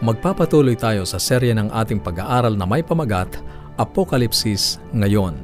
Magpapatuloy tayo sa serya ng ating pag-aaral na may pamagat, Apokalipsis ngayon.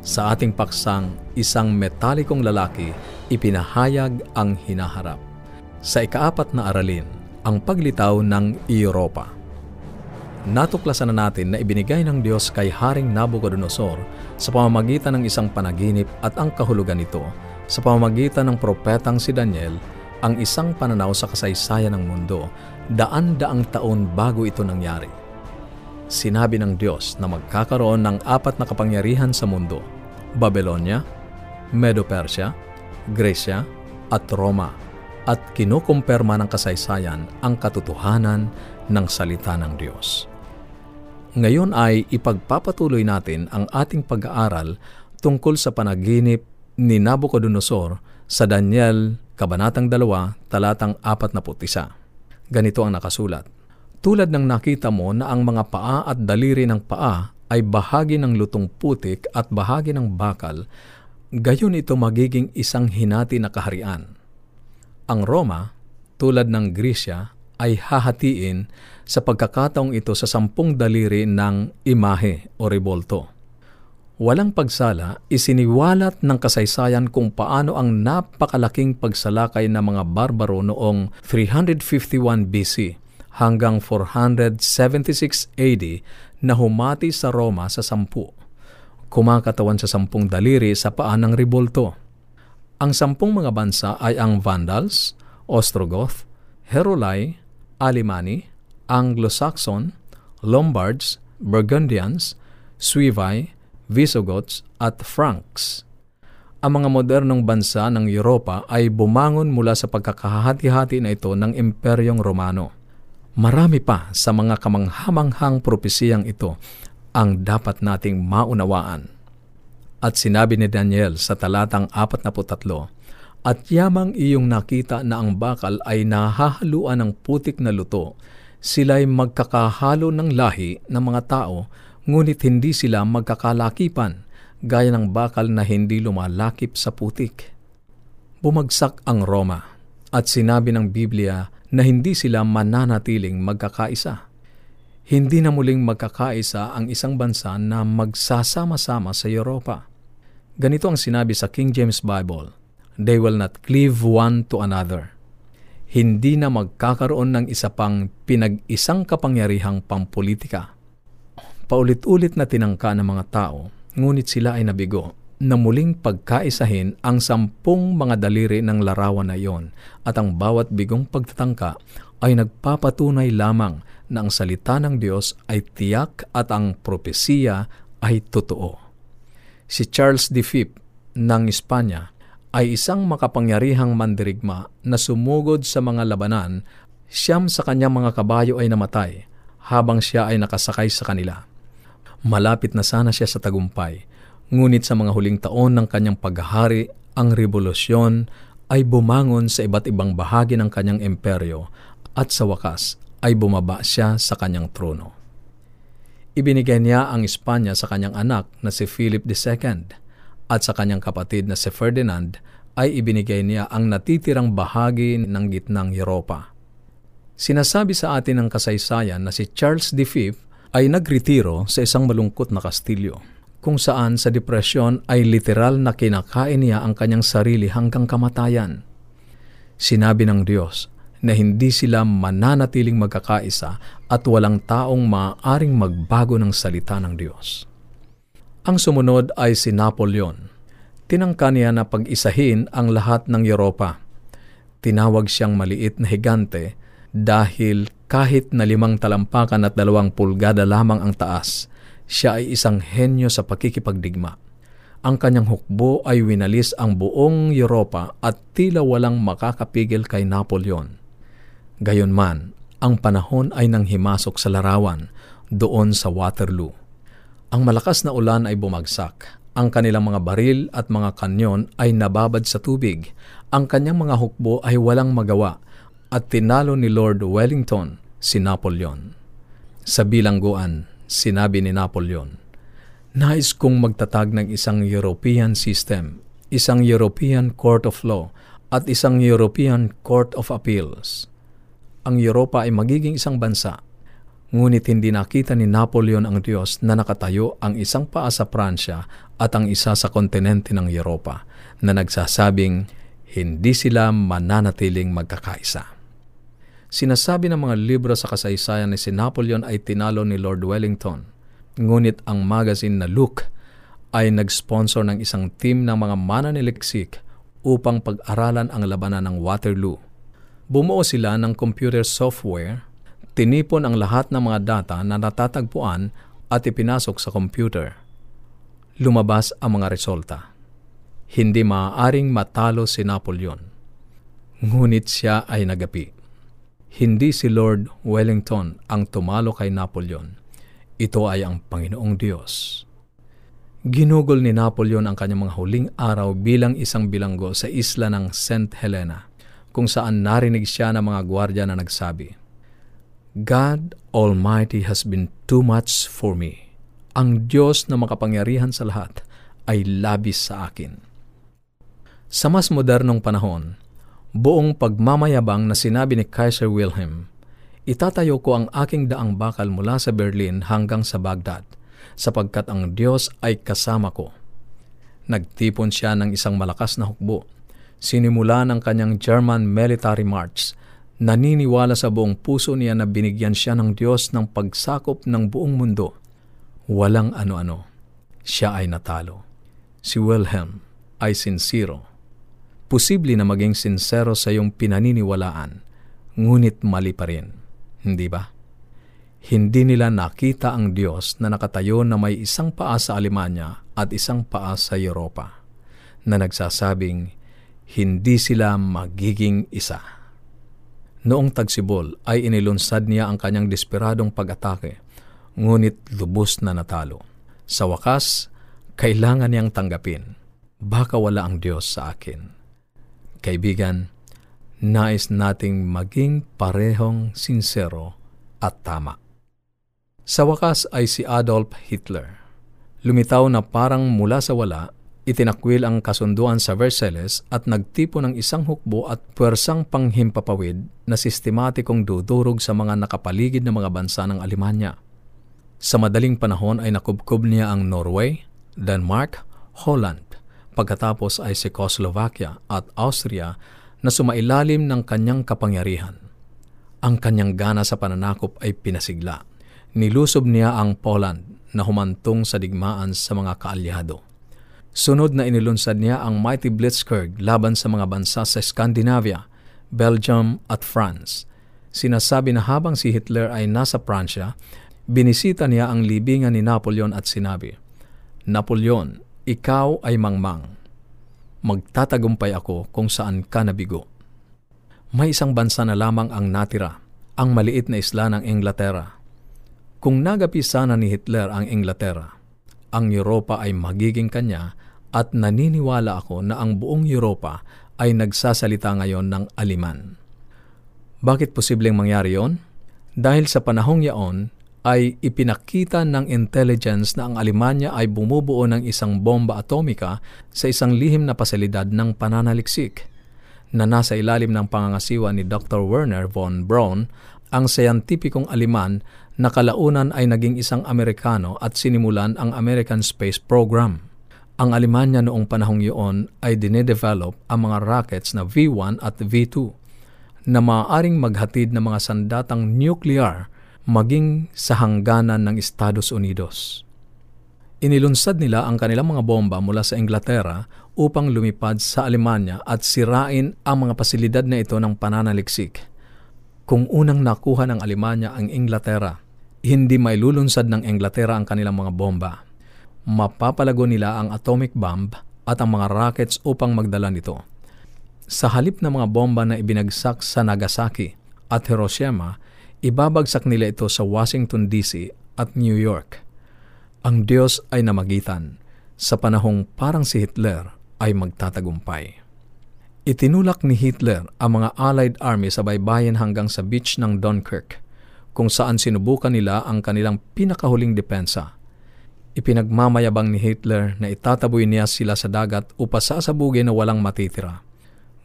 Sa ating paksang, isang metalikong lalaki, ipinahayag ang hinaharap. Sa ikaapat na aralin, ang paglitaw ng Europa. Natuklasan na natin na ibinigay ng Diyos kay Haring Nabucodonosor sa pamamagitan ng isang panaginip at ang kahulugan nito sa pamamagitan ng propetang si Daniel, ang isang pananaw sa kasaysayan ng mundo, daan-daang taon bago ito nangyari. Sinabi ng Diyos na magkakaroon ng apat na kapangyarihan sa mundo: Babylonia, Medo-Persia, Gresya, at Roma, at kinukumpirma ng kasaysayan ang katotohanan ng salita ng Diyos. Ngayon ay ipagpapatuloy natin ang ating pag-aaral tungkol sa panaginip ni Nabucodonosor sa Daniel, Kabanatang 2, Talatang 41. Ganito ang nakasulat. Tulad ng nakita mo na ang mga paa at daliri ng paa ay bahagi ng lutong putik at bahagi ng bakal, gayon ito magiging isang hinati na kaharian. Ang Roma, tulad ng Gresya, ay hahatiin sa pagkakataong ito sa 10 daliri ng imahe o rebolto. Walang pagsala, isiniwalat ng kasaysayan kung paano ang napakalaking pagsalakay ng mga barbaro noong 351 BC hanggang 476 AD na humati sa Roma sa 10, kumakatawan sa 10 daliri sa paa ng rebolto. Ang 10 mga bansa ay ang Vandals, Ostrogoths, Heruli, Alimani, Anglo-Saxon, Lombards, Burgundians, Suivai, Visigoths, at Franks. Ang mga modernong bansa ng Europa ay bumangon mula sa pagkakahati-hati na ito ng Imperyong Romano. Marami pa sa mga kamanghamanghang propesiyang ito ang dapat nating maunawaan. At sinabi ni Daniel sa talatang 43, "At yamang iyong nakita na ang bakal ay nahahaluan ng putik na luto, sila'y magkakahalo ng lahi ng mga tao, ngunit hindi sila magkakalakipan, gaya ng bakal na hindi lumalakip sa putik." Bumagsak ang Roma, at sinabi ng Biblia na hindi sila mananatiling magkakaisa. Hindi na muling magkakaisa ang isang bansa na magsasama-sama sa Europa. Ganito ang sinabi sa King James Bible, "They will not cleave one to another." Hindi na magkakaroon ng isa pang pinag-isang kapangyarihang pampolitika. Paulit-ulit na tinangka ng mga tao, ngunit sila ay nabigo na muling pagkaisahin ang 10 mga daliri ng larawan na iyon, at ang bawat bigong pagtatangka ay nagpapatunay lamang na ang salita ng Diyos ay tiyak at ang propesiya ay totoo. Si Charles V ng Espanya ay isang makapangyarihang mandirigma na sumugod sa mga labanan. 9 sa kanyang mga kabayo ay namatay habang siya ay nakasakay sa kanila. Malapit na sana siya sa tagumpay, ngunit sa mga huling taon ng kanyang paghahari, ang rebolusyon ay bumangon sa iba't ibang bahagi ng kanyang imperyo, at sa wakas ay bumaba siya sa kanyang trono. Ibinigay niya ang Espanya sa kanyang anak na si Philip II, at sa kanyang kapatid na si Ferdinand ay ibinigay niya ang natitirang bahagi ng gitnang Europa. Sinasabi sa atin ng kasaysayan na si Charles V ay nagretiro sa isang malungkot na kastilyo, kung saan sa depresyon ay literal na kinakain niya ang kanyang sarili hanggang kamatayan. Sinabi ng Diyos na hindi sila mananatiling magkakaisa at walang taong maaaring magbago ng salita ng Diyos. Ang sumunod ay si Napoleon. Tinangka niya na pag-isahin ang lahat ng Europa. Tinawag siyang maliit na higante dahil kahit na 5 talampakan at 2 pulgada lamang ang taas, siya ay isang henyo sa pakikipagdigma. Ang kanyang hukbo ay winalis ang buong Europa at tila walang makakapigil kay Napoleon. Gayunman, ang panahon ay nanghimasok sa larawan, doon sa Waterloo. Ang malakas na ulan ay bumagsak. Ang kanilang mga baril at mga kanyon ay nababad sa tubig. Ang kanyang mga hukbo ay walang magawa, at tinalo ni Lord Wellington si Napoleon. Sa bilangguan, sinabi ni Napoleon, "Nais kong magtatag ng isang European system, isang European Court of Law, at isang European Court of Appeals." Ang Europa ay magiging isang bansa Ngunit hindi nakita ni Napoleon ang Diyos na nakatayo ang isang paa sa Pransya at ang isa sa kontinente ng Europa na nagsasabing hindi sila mananatiling magkakaisa. Sinasabi ng mga libro sa kasaysayan na si Napoleon ay tinalo ni Lord Wellington, ngunit ang magazine na Look ay nag-sponsor ng isang team ng mga mananaliksik upang pag-aralan ang labanan ng Waterloo. Bumuo sila ng computer software, tinipon ang lahat ng mga data na natatagpuan at ipinasok sa computer. Lumabas ang mga resulta. Hindi maaaring matalo si Napoleon. Ngunit siya ay nagapi. Hindi si Lord Wellington ang tumalo kay Napoleon. Ito ay ang Panginoong Diyos. Ginugol ni Napoleon ang kanyang mga huling araw bilang isang bilanggo sa isla ng St. Helena, kung saan narinig siya ng mga gwardiya na nagsabi, "God Almighty has been too much for me." Ang Diyos na makapangyarihan sa lahat ay labis sa akin. Sa mas modernong panahon, buong pagmamayabang na sinabi ni Kaiser Wilhelm, "Itatayo ko ang aking daang bakal mula sa Berlin hanggang sa Baghdad, sapagkat ang Diyos ay kasama ko." Nagtipon siya ng isang malakas na hukbo. Sinimula ng kanyang German military march. Naniniwala sa buong puso niya na binigyan siya ng Diyos ng pagsakop ng buong mundo. Walang ano-ano. Siya ay natalo. Si Wilhelm ay sinsero. Posible na maging sinsero sa iyong pinaniniwalaan, ngunit mali pa rin, hindi ba? Hindi nila nakita ang Diyos na nakatayo na may isang paa sa Alemanya at isang paa sa Europa, na nagsasabing hindi sila magiging isa. Noong tagsibol ay inilunsad niya ang kanyang desperadong pag-atake, ngunit lubos na natalo. Sa wakas, kailangan niyang tanggapin, baka wala ang Diyos sa akin. Kaibigan, nais nating maging parehong sinsero at tama. Sa wakas ay si Adolf Hitler. Lumitaw na parang mula sa wala, itinakwil ang kasunduan sa Versailles at nagtipo ng isang hukbo at pwersang panghimpapawid na sistematikong dudurog sa mga nakapaligid na mga bansa ng Alemanya. Sa madaling panahon ay nakubkob niya ang Norway, Denmark, Holland, pagkatapos ay Czechoslovakia at Austria na sumailalim ng kanyang kapangyarihan. Ang kanyang gana sa pananakop ay pinasigla. Nilusob niya ang Poland na humantong sa digmaan sa mga kaalyado. Sunod na inilunsad niya ang mighty blitzkrieg laban sa mga bansa sa Scandinavia, Belgium at France. Sinasabi na habang si Hitler ay nasa Pransya, binisita niya ang libingan ni Napoleon at sinabi, "Napoleon, ikaw ay mangmang. Magtatagumpay ako kung saan ka nabigo." May isang bansa na lamang ang natira, ang maliit na isla ng Inglaterra. Kung nagapi sana ni Hitler ang Inglaterra, ang Europa ay magiging kanya at naniniwala ako na ang buong Europa ay nagsasalita ngayon ng Aliman. Bakit posibleng mangyari yon? Dahil sa panahong yaon ay ipinakita ng intelligence na ang Alemanya ay bumubuo ng isang bomba atomika sa isang lihim na pasilidad ng pananaliksik na nasa ilalim ng pangangasiwa ni Dr. Werner von Braun, ang siyentipikong Aliman na kalaunan ay naging isang Amerikano at sinimulan ang American Space Program. Ang Alemanya noong panahong iyon ay dinedevelop ang mga rockets na V-1 at V-2 na maaaring maghatid ng mga sandatang nuclear maging sa hangganan ng Estados Unidos. Inilunsad nila ang kanilang mga bomba mula sa Inglaterra upang lumipad sa Alemanya at sirain ang mga pasilidad na ito ng pananaliksik. Kung unang nakuha ng Alemanya ang Inglaterra, hindi mailulunsad ng Inglaterra ang kanilang mga bomba. Mapapalago nila ang atomic bomb at ang mga rockets upang magdala nito. Sa halip ng mga bomba na ibinagsak sa Nagasaki at Hiroshima, ibabagsak nila ito sa Washington DC at New York. Ang Diyos ay namagitan sa panahong parang si Hitler ay magtatagumpay. Itinulak ni Hitler ang mga Allied Army sa baybayin hanggang sa beach ng Dunkirk, kung saan sinubukan nila ang kanilang pinakahuling depensa. Ipinagmamayabang ni Hitler na itataboy niya sila sa dagat o pasasabugin na walang matitira.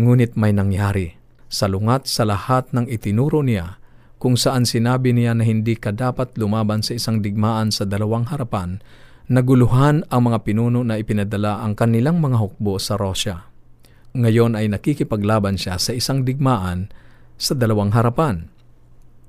Ngunit may nangyari. Salungat sa lahat ng itinuro niya, kung saan sinabi niya na hindi ka dapat lumaban sa isang digmaan sa dalawang harapan, naguluhan ang mga pinuno na ipinadala ang kanilang mga hukbo sa Russia. Ngayon ay nakikipaglaban siya sa isang digmaan sa dalawang harapan.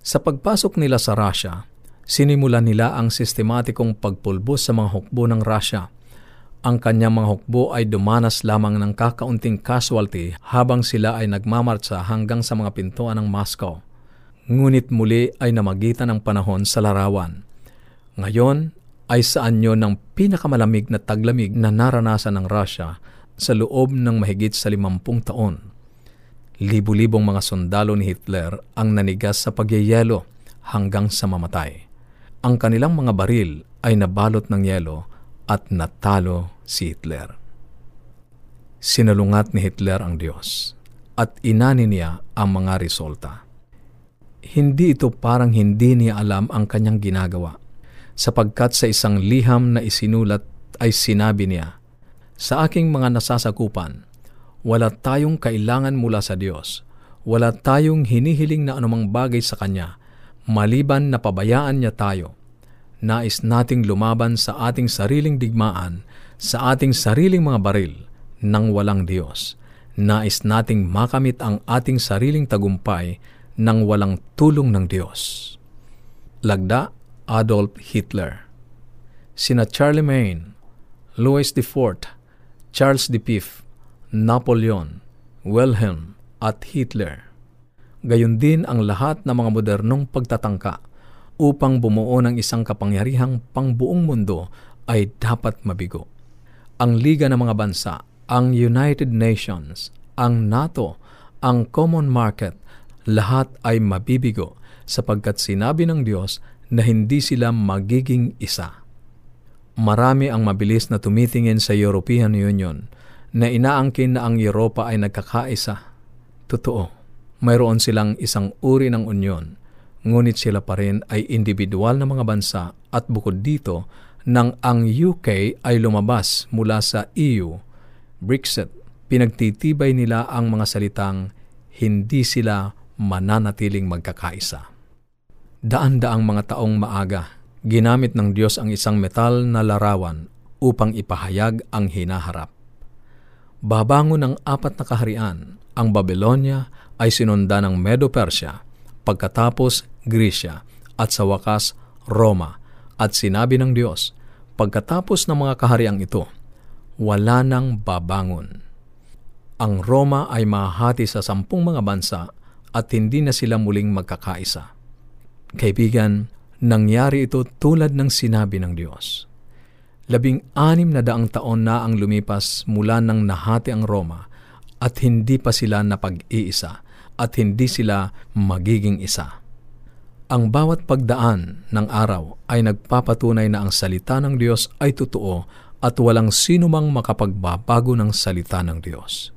Sa pagpasok nila sa Russia, sinimula nila ang sistematikong pagpulbos sa mga hukbo ng Russia. Ang kanyang mga hukbo ay dumanas lamang ng kakaunting casualty habang sila ay nagmamartsa hanggang sa mga pintuan ng Moscow. Ngunit muli ay namagitan ng panahon sa larawan. Ngayon ay sa anyo ng pinakamalamig na taglamig na naranasan ng Russia sa loob ng mahigit sa 50 taon. Libu-libong mga sundalo ni Hitler ang nanigas sa pagyayelo hanggang sa mamatay. Ang kanilang mga baril ay nabalot ng yelo at natalo si Hitler. Sinalungat ni Hitler ang Diyos at inani niya ang mga resulta. Hindi ito parang hindi niya alam ang kanyang ginagawa, sapagkat sa isang liham na isinulat ay sinabi niya, "Sa aking mga nasasakupan, wala tayong kailangan mula sa Diyos, wala tayong hinihiling na anumang bagay sa Kanya, maliban na pabayaan niya tayo. Nais nating lumaban sa ating sariling digmaan, sa ating sariling mga baril, nang walang Diyos. Nais nating makamit ang ating sariling tagumpay, nang walang tulong ng Diyos." Lagda, Adolf Hitler. Sina Charlemagne, Louis IV, Charles V, Napoleon, Wilhelm at Hitler. Gayon din ang lahat ng mga modernong pagtatangka upang bumuo ng isang kapangyarihang pangbuong mundo ay dapat mabigo. Ang Liga ng mga Bansa, ang United Nations, ang NATO, ang Common Market, lahat ay mabibigo sapagkat sinabi ng Diyos na hindi sila magiging isa. Marami ang mabilis na tumitingin sa European Union na inaangkin na ang Europa ay nagkakaisa. Totoo, mayroon silang isang uri ng unyon, ngunit sila pa rin ay individual na mga bansa at bukod dito, nang ang UK ay lumabas mula sa EU, Brexit, pinagtitibay nila ang mga salitang hindi sila mananatiling magkakaisa. Daan-daang mga taong maaga, ginamit ng Diyos ang isang metal na larawan upang ipahayag ang hinaharap. Babangon ng 4 na kaharian, ang Babylonia ay sinunda ng Medo-Persia, pagkatapos Gresya, at sa wakas Roma, at sinabi ng Diyos, pagkatapos ng mga kahariang ito, wala nang babangon. Ang Roma ay mahati sa 10 mga bansa at hindi na sila muling magkakaisa. Kaibigan, nangyari ito tulad ng sinabi ng Diyos. 1600 taon na ang lumipas mula nang nahati ang Roma at hindi pa sila napag-iisa at hindi sila magiging isa. Ang bawat pagdaan ng araw ay nagpapatunay na ang salita ng Diyos ay totoo at walang sinumang makapagbabago ng salita ng Diyos.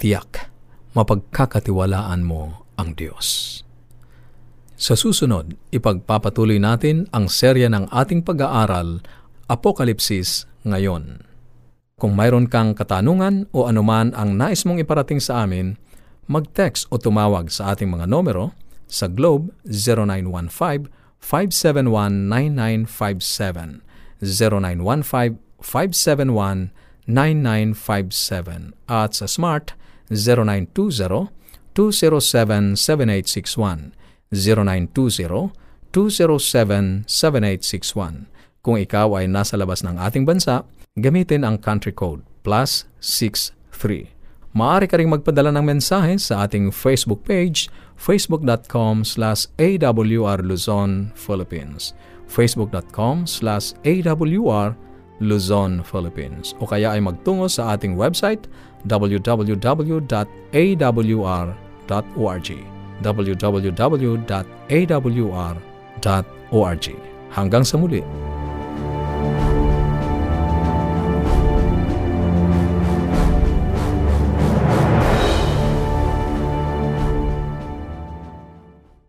Tiyak, mapagkakatiwalaan mo ang Diyos. Sa susunod, ipagpapatuloy natin ang serya ng ating pag-aaral, Apokalipsis Ngayon. Kung mayroon kang katanungan o anuman ang nais mong iparating sa amin, mag-text o tumawag sa ating mga numero sa Globe 0915-571-9957, 0915-571-9957 at sa Smart 0920-207-7861. 0920-207-7861. Kung ikaw ay nasa labas ng ating bansa, gamitin ang country code +63. Maaari ka ring magpadala ng mensahe sa ating Facebook page, facebook.com/awr Luzon, Philippines, facebook.com/awr Luzon, Philippines, o kaya ay magtungo sa ating website www.awr.org. www.awr.org. Hanggang sa muli.